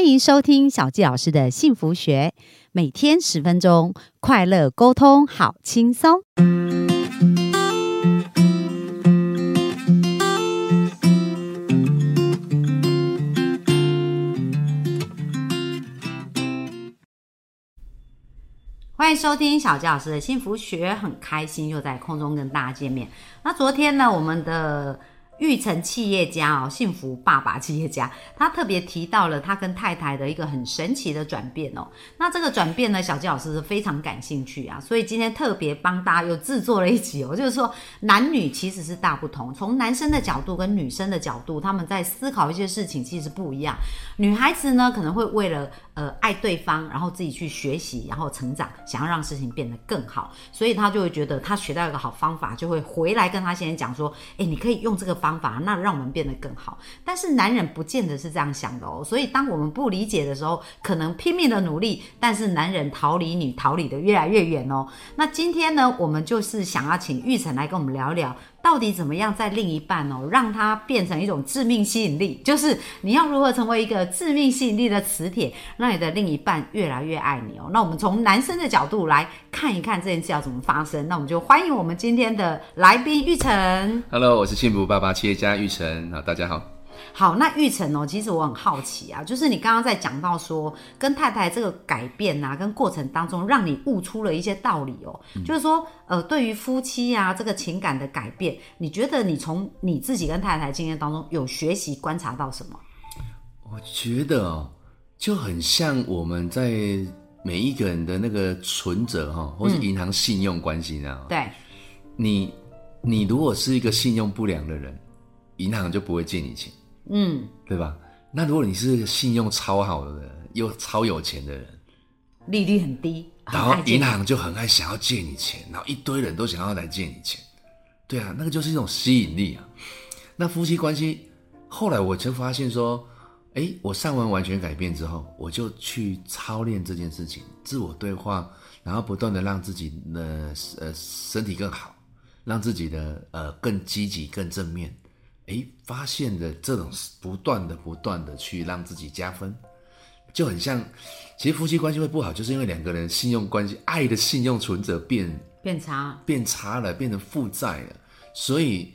欢迎收听小纪老师的幸福学，每天10分钟，快乐沟通好轻松。欢迎收听小纪老师的幸福学，很开心又在空中跟大家见面。那昨天呢，我们的育成企业家幸福爸爸企业家，他特别提到了他跟太太的一个很神奇的转变那这个转变呢，小纪老师是非常感兴趣所以今天特别帮大家又制作了一集就是说男女其实是大不同，从男生的角度跟女生的角度，他们在思考一些事情其实不一样。女孩子呢，可能会为了爱对方，然后自己去学习，然后成长，想要让事情变得更好，所以他就会觉得他学到一个好方法，就会回来跟他先生讲说，你可以用这个方法，那让我们变得更好。但是男人不见得是这样想的所以当我们不理解的时候，可能拼命的努力，但是男人逃离的越来越远那今天呢，我们就是想要请育成来跟我们聊一聊，到底怎么样在另一半让它变成一种致命吸引力，就是你要如何成为一个致命吸引力的磁铁，让你的另一半越来越爱你那我们从男生的角度来看一看这件事要怎么发生。那我们就欢迎我们今天的来宾育成。 Hello， 我是幸福爸爸企业家育成。大家好。好，那育成其实我很好奇就是你刚刚在讲到说跟太太这个改变跟过程当中，让你悟出了一些道理就是说对于夫妻这个情感的改变，你觉得你从你自己跟太太经验当中有学习观察到什么？我觉得就很像我们在每一个人的那个存折或是银行信用关系对，你如果是一个信用不良的人，银行就不会借你钱，对吧？那如果你是信用超好的人，又超有钱的人，利率很低，然后银行就很爱想要借你钱，然后一堆人都想要来借你钱，对啊，那个就是一种吸引力那夫妻关系，后来我就发现说，我上完完全改变之后，我就去操练这件事情，自我对话，然后不断的让自己的身体更好，让自己的更积极、更正面。发现了这种不断的去让自己加分，就很像，其实夫妻关系会不好，就是因为两个人信用关系，爱的信用存折变差了，变成负债了。所以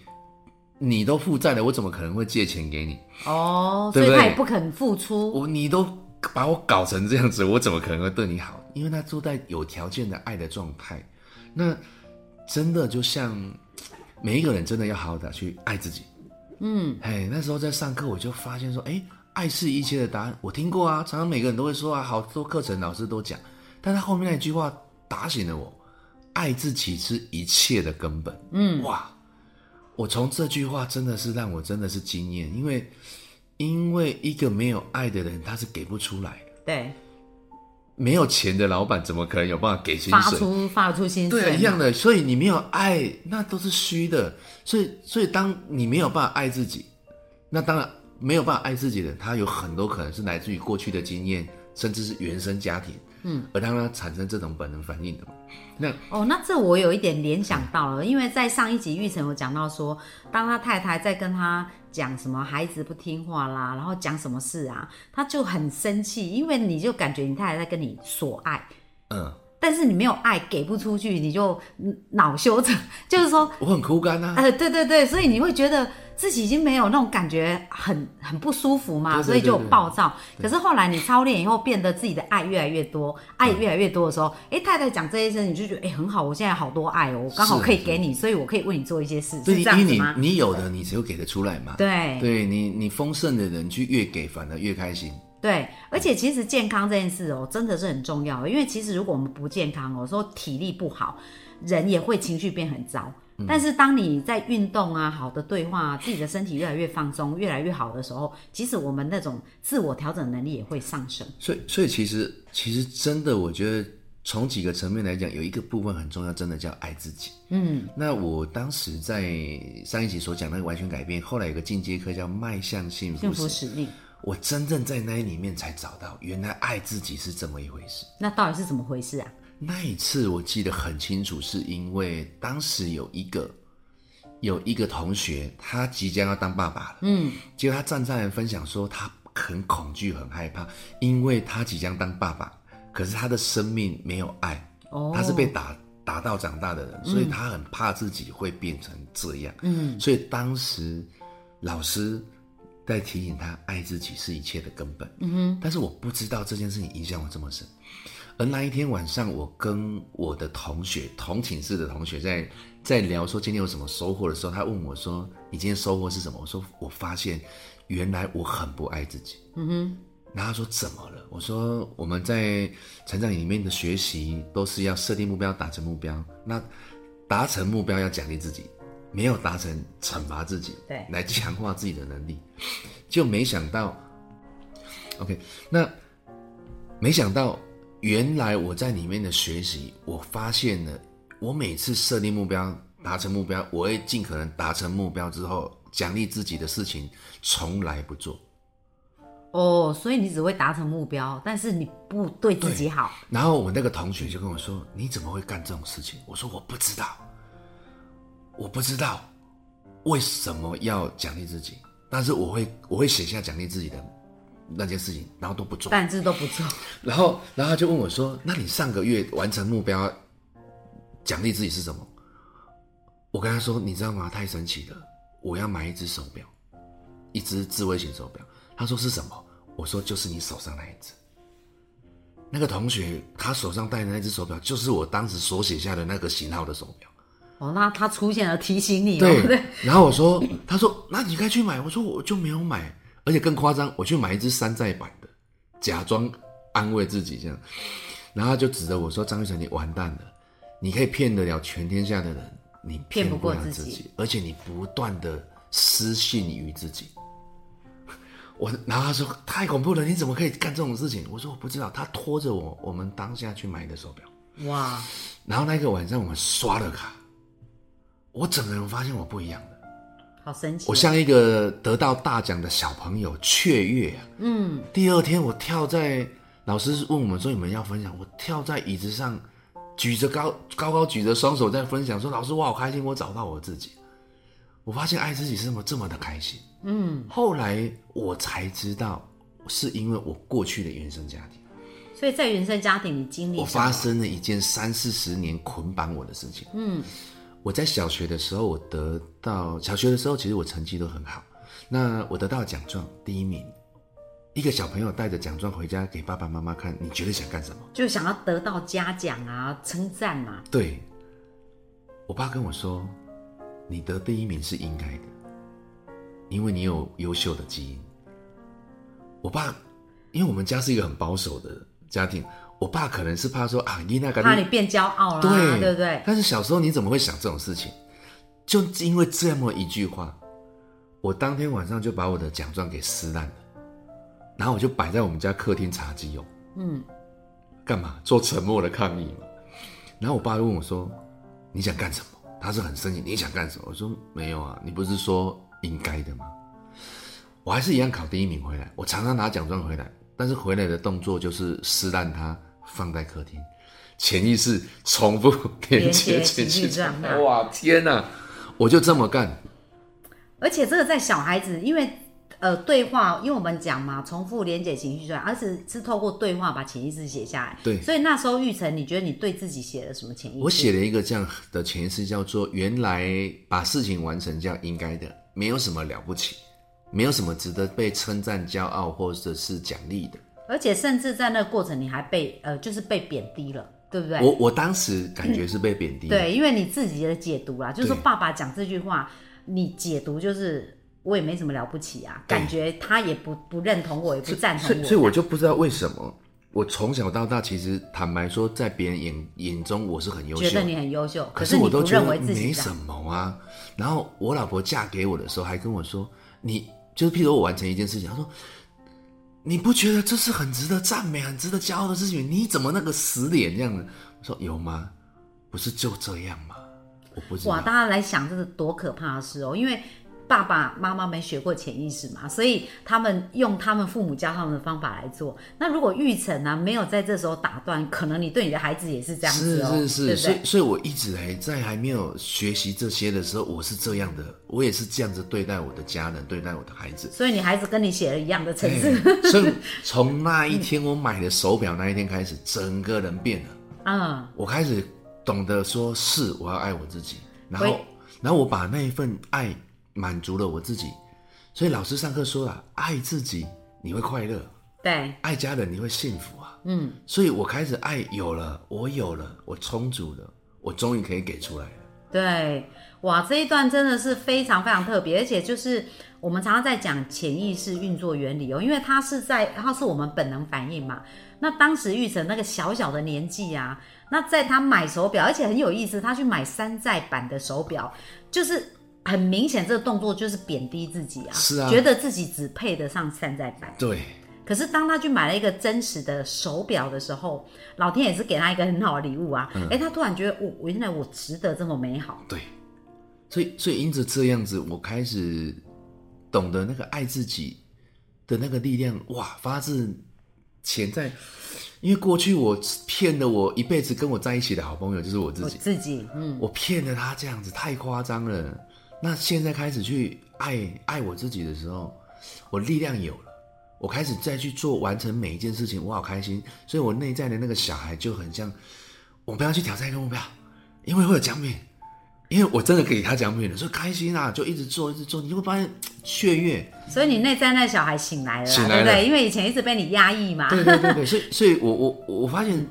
你都负债了，我怎么可能会借钱给你？对不对？所以他也不肯付出。你都把我搞成这样子，我怎么可能会对你好？因为他住在有条件的爱的状态。那真的就像每一个人真的要好好的去爱自己。那时候在上课我就发现说，爱是一切的答案。我听过常常每个人都会说好多课程老师都讲，但他后面那句话打醒了我，爱自己是一切的根本。哇，我从这句话真的是让我真的是惊艳，因为一个没有爱的人他是给不出来的。对，没有钱的老板怎么可能有办法给薪水？发出薪水，对，一样的。所以你没有爱，那都是虚的。所以当你没有办法爱自己，那当然没有办法爱自己的，他有很多可能是来自于过去的经验，甚至是原生家庭，而让他产生这种本能反应的。那这我有一点联想到了，因为在上一集育成有讲到说，当他太太在跟他讲什么孩子不听话啦，然后讲什么事他就很生气，因为你就感觉你太太在跟你索爱，但是你没有爱给不出去，你就恼羞成，就是说我很枯干对对对，所以你会觉得自己已经没有那种感觉，很不舒服嘛，对对对对，所以就暴躁。可是后来你操练以后，变得自己的爱越来越多，爱越来越多的时候，太太讲这些事，你就觉得很好，我现在好多爱我刚好可以给你，所以我可以为你做一些事，是这样子吗？你有的你只有给得出来嘛。对对，你丰盛的人去越给反而越开心。对，而且其实健康这件事真的是很重要，因为其实如果我们不健康说体力不好，人也会情绪变很糟。但是当你在运动好的对话自己的身体越来越放松，越来越好的时候，其实我们那种自我调整能力也会上升。所以其实真的，我觉得从几个层面来讲，有一个部分很重要，真的叫爱自己。那我当时在上一集所讲那个完全改变，后来有个进阶课叫迈向幸福使命，我真正在那里面才找到，原来爱自己是这么一回事。那到底是怎么回事啊？那一次我记得很清楚，是因为当时有一个同学，他即将要当爸爸了，结果他站在来分享说他很恐惧很害怕，因为他即将当爸爸，可是他的生命没有爱，他是被打到长大的人，所以他很怕自己会变成这样。嗯，所以当时老师在提醒他，爱自己是一切的根本。嗯哼，但是我不知道这件事情影响我这么深。而那一天晚上，我跟我的同学，同寝室的同学在聊说今天有什么收获的时候，他问我说：“你今天收获是什么？”我说：“我发现原来我很不爱自己。”嗯哼。然后他说怎么了？我说我们在成长里面的学习都是要设定目标，达成目标。那达成目标要奖励自己，没有达成惩罚自己，对，来强化自己的能力。就没想到 ，OK， 那没想到原来我在里面的学习，我发现了我每次设定目标、达成目标，我会尽可能达成目标之后奖励自己的事情，从来不做。哦，所以你只会达成目标，但是你不对自己好。然后我那个同学就跟我说：“你怎么会干这种事情？”我说：“我不知道为什么要奖励自己，但是我会写下奖励自己的那件事情，然后都不做，但是都不做。”然后他就问我说：“那你上个月完成目标，奖励自己是什么？”我跟他说：“你知道吗？太神奇了！我要买一只手表，一只智慧型手表。”他说是什么？我说就是你手上那一只。那个同学他手上戴的那只手表，就是我当时所写下的那个型号的手表。哦，那他出现了提醒你，对。然后我说，他说那你该去买。我说我就没有买，而且更夸张，我去买一只山寨版的，假装安慰自己这样。然后他就指着我说：“张育成，你完蛋了，你可以骗得了全天下的人，你骗不了自己，而且你不断的失信于自己。”然后他说太恐怖了，你怎么可以干这种事情？我说我不知道。他拖着我们当下去买的手表。哇！然后那个晚上我们刷了卡，我整个人发现我不一样了，好神奇！我像一个得到大奖的小朋友，雀跃啊。嗯。第二天我跳在老师问我们说你们要分享，我跳在椅子上，高高举着双手在分享，说老师我好开心，我找到我自己。我发现爱自己是这么的开心。嗯，后来我才知道是因为我过去的原生家庭。所以在原生家庭你经历什么？我发生了一件30-40年捆绑我的事情。嗯，我在小学的时候，小学的时候其实我成绩都很好，那我得到奖状第一名。一个小朋友带着奖状回家给爸爸妈妈看，你觉得想干什么？就想要得到嘉奖啊，称赞嘛。对，我爸跟我说你得第一名是应该的，因为你有优秀的基因。我爸，因为我们家是一个很保守的家庭，我爸可能是怕说啊，怕你变骄傲啦，对不对？但是小时候你怎么会想这种事情？就因为这么一句话，我当天晚上就把我的奖状给撕烂了，然后我就摆在我们家客厅茶几用。嗯，干嘛？做沉默的抗议嘛。然后我爸就问我说：“你想干什么？”他是很生气，你想干什么？我说没有啊，你不是说应该的吗？我还是一样考第一名回来，我常常拿奖状回来，但是回来的动作就是撕烂它，放在客厅，潜意识重复连接情绪障碍。哇，天哪、啊！我就这么干。而且这个在小孩子，因为对话，因为我们讲嘛，重复连接情绪障碍，而且是透过对话把潜意识写下来。对，所以那时候育成，你觉得你对自己写了什么潜意识？我写了一个这样的潜意识，叫做原来把事情完成叫应该的，没有什么了不起，没有什么值得被称赞、骄傲或者是奖励的。而且甚至在那个过程，你还就是被贬低了。对不对？我当时感觉是被贬低了、嗯。对，因为你自己的解读啦，就是说爸爸讲这句话，你解读就是。我也没什么了不起啊，感觉他也不认同我，也不赞同我。所以我就不知道为什么，我从小到大其实坦白说，在别人眼中我是很优秀，觉得你很优秀，可是我都觉得没什么啊。然后我老婆嫁给我的时候还跟我说，你就是譬如我完成一件事情，她说你不觉得这是很值得赞美、很值得骄傲的事情？你怎么那个死脸这样的？我说有吗？不是就这样吗？我不知道。哇，大家来想这是多可怕的事哦，因为。爸爸妈妈没学过潜意识嘛，所以他们用他们父母教他们的方法来做。那如果育成啊没有在这时候打断，可能你对你的孩子也是这样子哦，是对不对？所以我一直还没有学习这些的时候，我是这样的，我也是这样子对待我的家人，对待我的孩子。所以你孩子跟你写了一样的程式。所以从那一天我买了手表那一天开始，整个人变了。嗯，我开始懂得说是我要爱我自己，然后我把那一份爱满足了我自己。所以老师上课说了，爱自己你会快乐，对，爱家人你会幸福啊。嗯，所以我开始爱有了，我充足了，我终于可以给出来了。对，哇，这一段真的是非常非常特别，而且就是我们常常在讲潜意识运作原理哦，因为它是我们本能反应嘛。那当时育成那个小小的年纪啊，那在他买手表，而且很有意思，他去买山寨版的手表，就是很明显这个动作就是贬低自己啊，是啊，觉得自己只配得上山寨版。对。可是当他去买了一个真实的手表的时候，老天也是给他一个很好的礼物啊，他突然觉得我原来我值得这么美好。对。所以因此这样子，我开始懂得那个爱自己的那个力量，哇，发自潜在。因为过去我骗了我一辈子跟我在一起的好朋友就是我自己。我骗了他，这样子太夸张了。那现在开始去爱我自己的时候，我力量有了，我开始再去做完成每一件事情，我好开心。所以我内在的那个小孩就很像，我不要去挑战一个目标，因为会有奖品，因为我真的给他奖品了，所以开心啊，就一直做，你就会发现雀跃。所以你内在那小孩醒来了，对不对？因为以前一直被你压抑嘛。对，所以我发现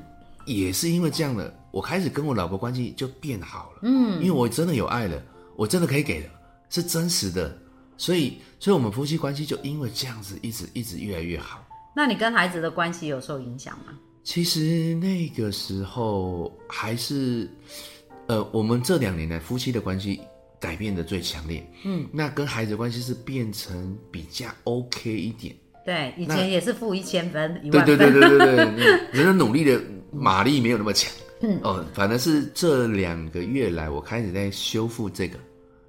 也是因为这样的，我开始跟我老婆关系就变好了。嗯，因为我真的有爱了，我真的可以给了，是真实的，所以我们夫妻关系就因为这样子一直越来越好。那你跟孩子的关系有受影响吗？其实那个时候还是。我们这2年来夫妻的关系改变的最强烈，那跟孩子关系是变成比较 OK 一点。对，以前也是负1000分、10000分。对，人家努力的马力没有那么强，反而是这2个月来，我开始在修复这个。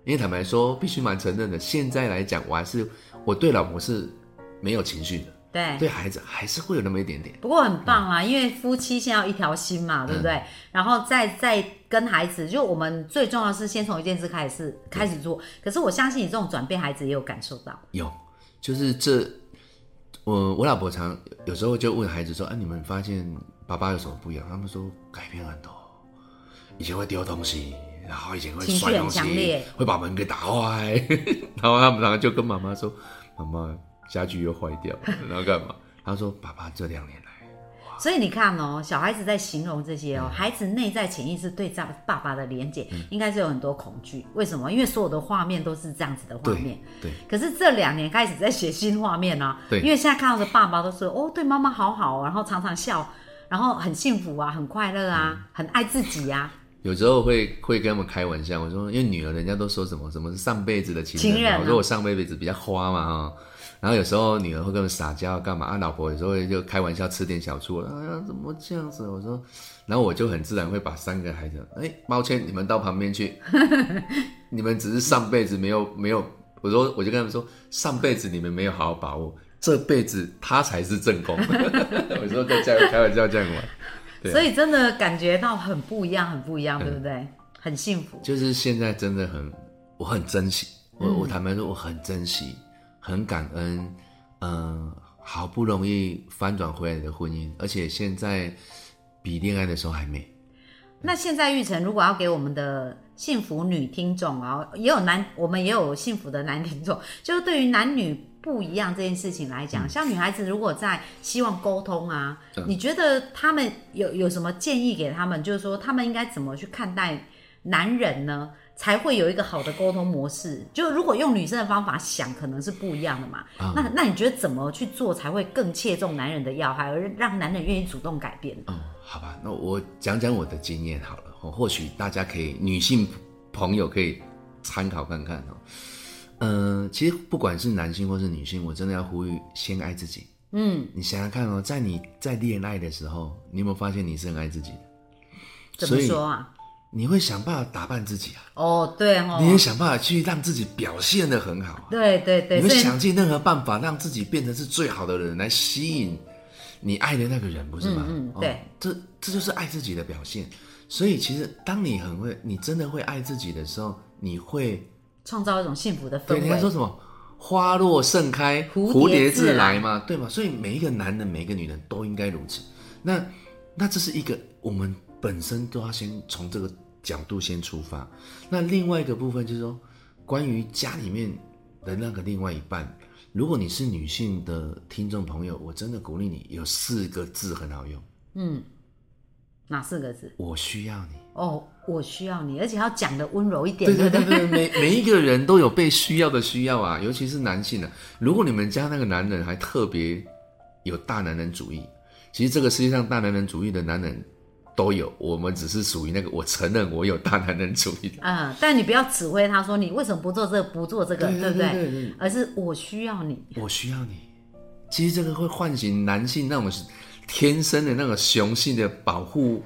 因为坦白说，必须蛮承认的，现在来讲，我对老婆是没有情绪的。对孩子还是会有那么一点点，不过很棒啊，因为夫妻先要一条心嘛，对不对？然后再跟孩子，就我们最重要的是先从一件事开始做。可是我相信你这种转变，孩子也有感受到。有，就是我老婆常有时候就问孩子说：“啊，你们发现爸爸有什么不一样？”他们说改变很多，以前会丢东西，然后以前会摔东西，会把门给打坏，然后他们常常就跟妈妈说：“妈妈。”家具又坏掉了，然后干嘛？他说：“爸爸这2年来。”所以你看哦，小孩子在形容这些哦，孩子内在潜意识对爸爸的连结，应该是有很多恐惧。为什么？因为所有的画面都是这样子的画面。对。可是这2年开始在写新画面啊，对。因为现在看到的爸爸都说：“哦，对妈妈好好哦，然后常常笑，然后很幸福啊，很快乐啊，很爱自己啊。”有时候会跟他们开玩笑，我说：“因为女儿，人家都说什么是上辈子的情人、啊，我说我上辈子比较花嘛哈。”然后有时候女儿会跟我撒娇干嘛啊，老婆有时候就开玩笑吃点小醋，哎呀怎么这样子？我说，然后我就很自然会把3个孩子，抱歉，你们到旁边去，你们只是上辈子没有，我就跟他们说，上辈子你们没有好好把握，这辈子他才是正宫。我说在家开玩笑这样玩，对啊，所以真的感觉到很不一样，对不对？很幸福。就是现在真的我很珍惜，我坦白说我很珍惜。很感恩，好不容易翻转回来的婚姻，而且现在比恋爱的时候还美。那现在育成如果要给我们的幸福女听众啊，我们也有幸福的男听众，就是对于男女不一样这件事情来讲，像女孩子如果在希望沟通啊，你觉得他们有什么建议给他们？就是说他们应该怎么去看待男人呢？才会有一个好的沟通模式，就如果用女生的方法想，可能是不一样的嘛。那你觉得怎么去做才会更切中男人的要害，而让男人愿意主动改变？好吧，那我讲讲我的经验好了，或许大家可以女性朋友可以参考看看哦。其实不管是男性或是女性，我真的要呼吁先爱自己。你想想看哦，在你在恋爱的时候，你有没有发现你是很爱自己的？怎么说啊？你会想办法打扮自己啊。哦，对哦，你也想办法去让自己表现得很好啊。对对对，你会想尽任何办法让自己变成是最好的人，来吸引你爱的那个人，不是吗？嗯，嗯对，哦，这就是爱自己的表现。所以其实当你很会，你真的会爱自己的时候，你会创造一种幸福的氛围。对，你还说什么花落盛开蝴蝶自来嘛，对吗？所以每一个男人每一个女人都应该如此。那这是一个我们本身都要先从这个角度先出发。那另外一个部分就是说，关于家里面的那个另外一半，如果你是女性的听众朋友，我真的鼓励你，有四个字很好用。嗯，哪四个字？我需要你。哦，我需要你，而且要讲的温柔一点。对对对对，每一个人都有被需要的需要啊，尤其是男性啊。如果你们家那个男人还特别有大男人主义，其实这个世界上大男人主义的男人都有，我们只是属于那个我承认我有大男人主义的。嗯，但你不要指挥他说你为什么不做这个不做这个，对不 对？而是我需要你，我需要你。其实这个会唤醒男性那种天生的那个雄性的保护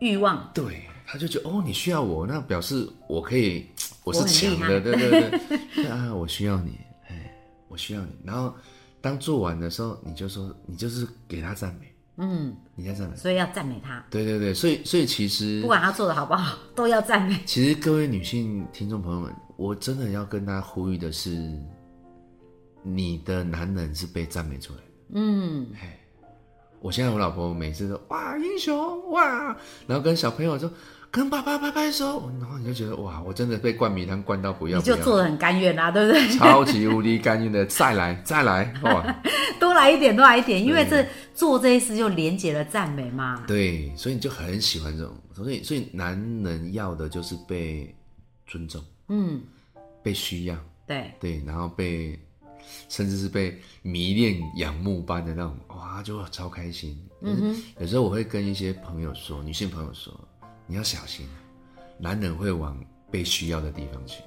欲望，对，他就觉得哦，你需要我，那表示我可以，我是强的，对对对，啊，我需要你，哎，我需要你。然后当做完的时候，你就说，你就是给他赞美，嗯，你在赞美，所以要赞美他，对对对，所以其实不管他做的好不好，都要赞美。其实各位女性听众朋友们，我真的要跟大家呼吁的是，你的男人是被赞美出来的，嗯，哎。我现在我老婆每次都哇英雄哇，然后跟小朋友说跟爸爸拍拍手，然后你就觉得哇，我真的被灌迷汤灌到不要不要，你就做得很甘愿啦，对不对？超级无敌甘愿的，再来再来，哇，多来一点多来一点，因为这做这一次就连结了赞美嘛。对，所以你就很喜欢这种，所以男人要的就是被尊重，嗯，被需要，对对，然后被。甚至是被迷恋仰慕般的那种，哇，就超开心。嗯，有时候我会跟一些朋友说，女性朋友说，你要小心，男人会往被需要的地方去。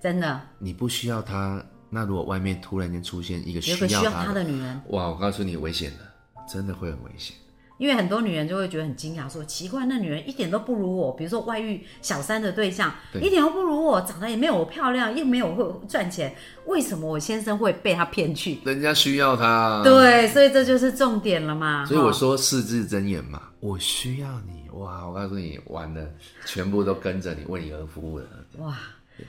真的，你不需要他，那如果外面突然间出现一个需要他的女人，哇，我告诉你，危险的，真的会很危险。因为很多女人就会觉得很惊讶，说奇怪，那女人一点都不如我。比如说外遇小三的对象，对，一点都不如我，长得也没有我漂亮，也没有我赚钱，为什么我先生会被她骗去？人家需要她，对，所以这就是重点了嘛。所以我说四字真言嘛，我需要你，哇！我告诉你，完了，全部都跟着你，为你而服务了，哇！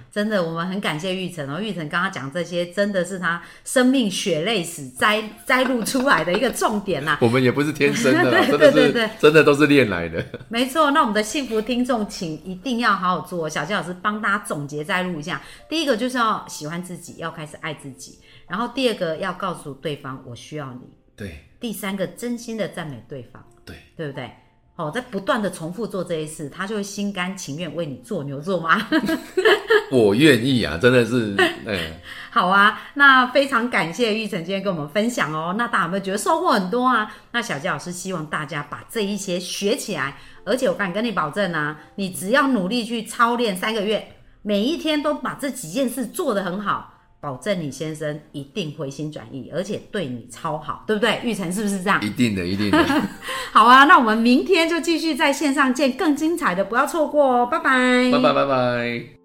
真的，我们很感谢玉成哦。玉成刚刚讲这些，真的是他生命血泪史摘录出来的一个重点啦。我们也不是天生的，对对对对，真的都是练来的。没错，那我们的幸福听众，请一定要好好做。小纪老师帮大家总结摘录一下：第一个就是要喜欢自己，要开始爱自己；然后第二个要告诉对方我需要你；对，第三个真心的赞美对方，对，对不对？哦，在不断的重复做这一次，他就会心甘情愿为你做牛做马。我愿意啊，真的是，好啊，那非常感谢玉成今天跟我们分享哦。那大家有没有觉得收获很多啊？那小纪老师希望大家把这一些学起来，而且我敢跟你保证啊，你只要努力去操练3个月，每一天都把这几件事做得很好，保证你先生一定回心转意，而且对你超好，对不对？玉成是不是这样？一定的，一定的。好啊，那我们明天就继续在线上见更精彩的，不要错过哦，拜拜，拜拜，拜拜。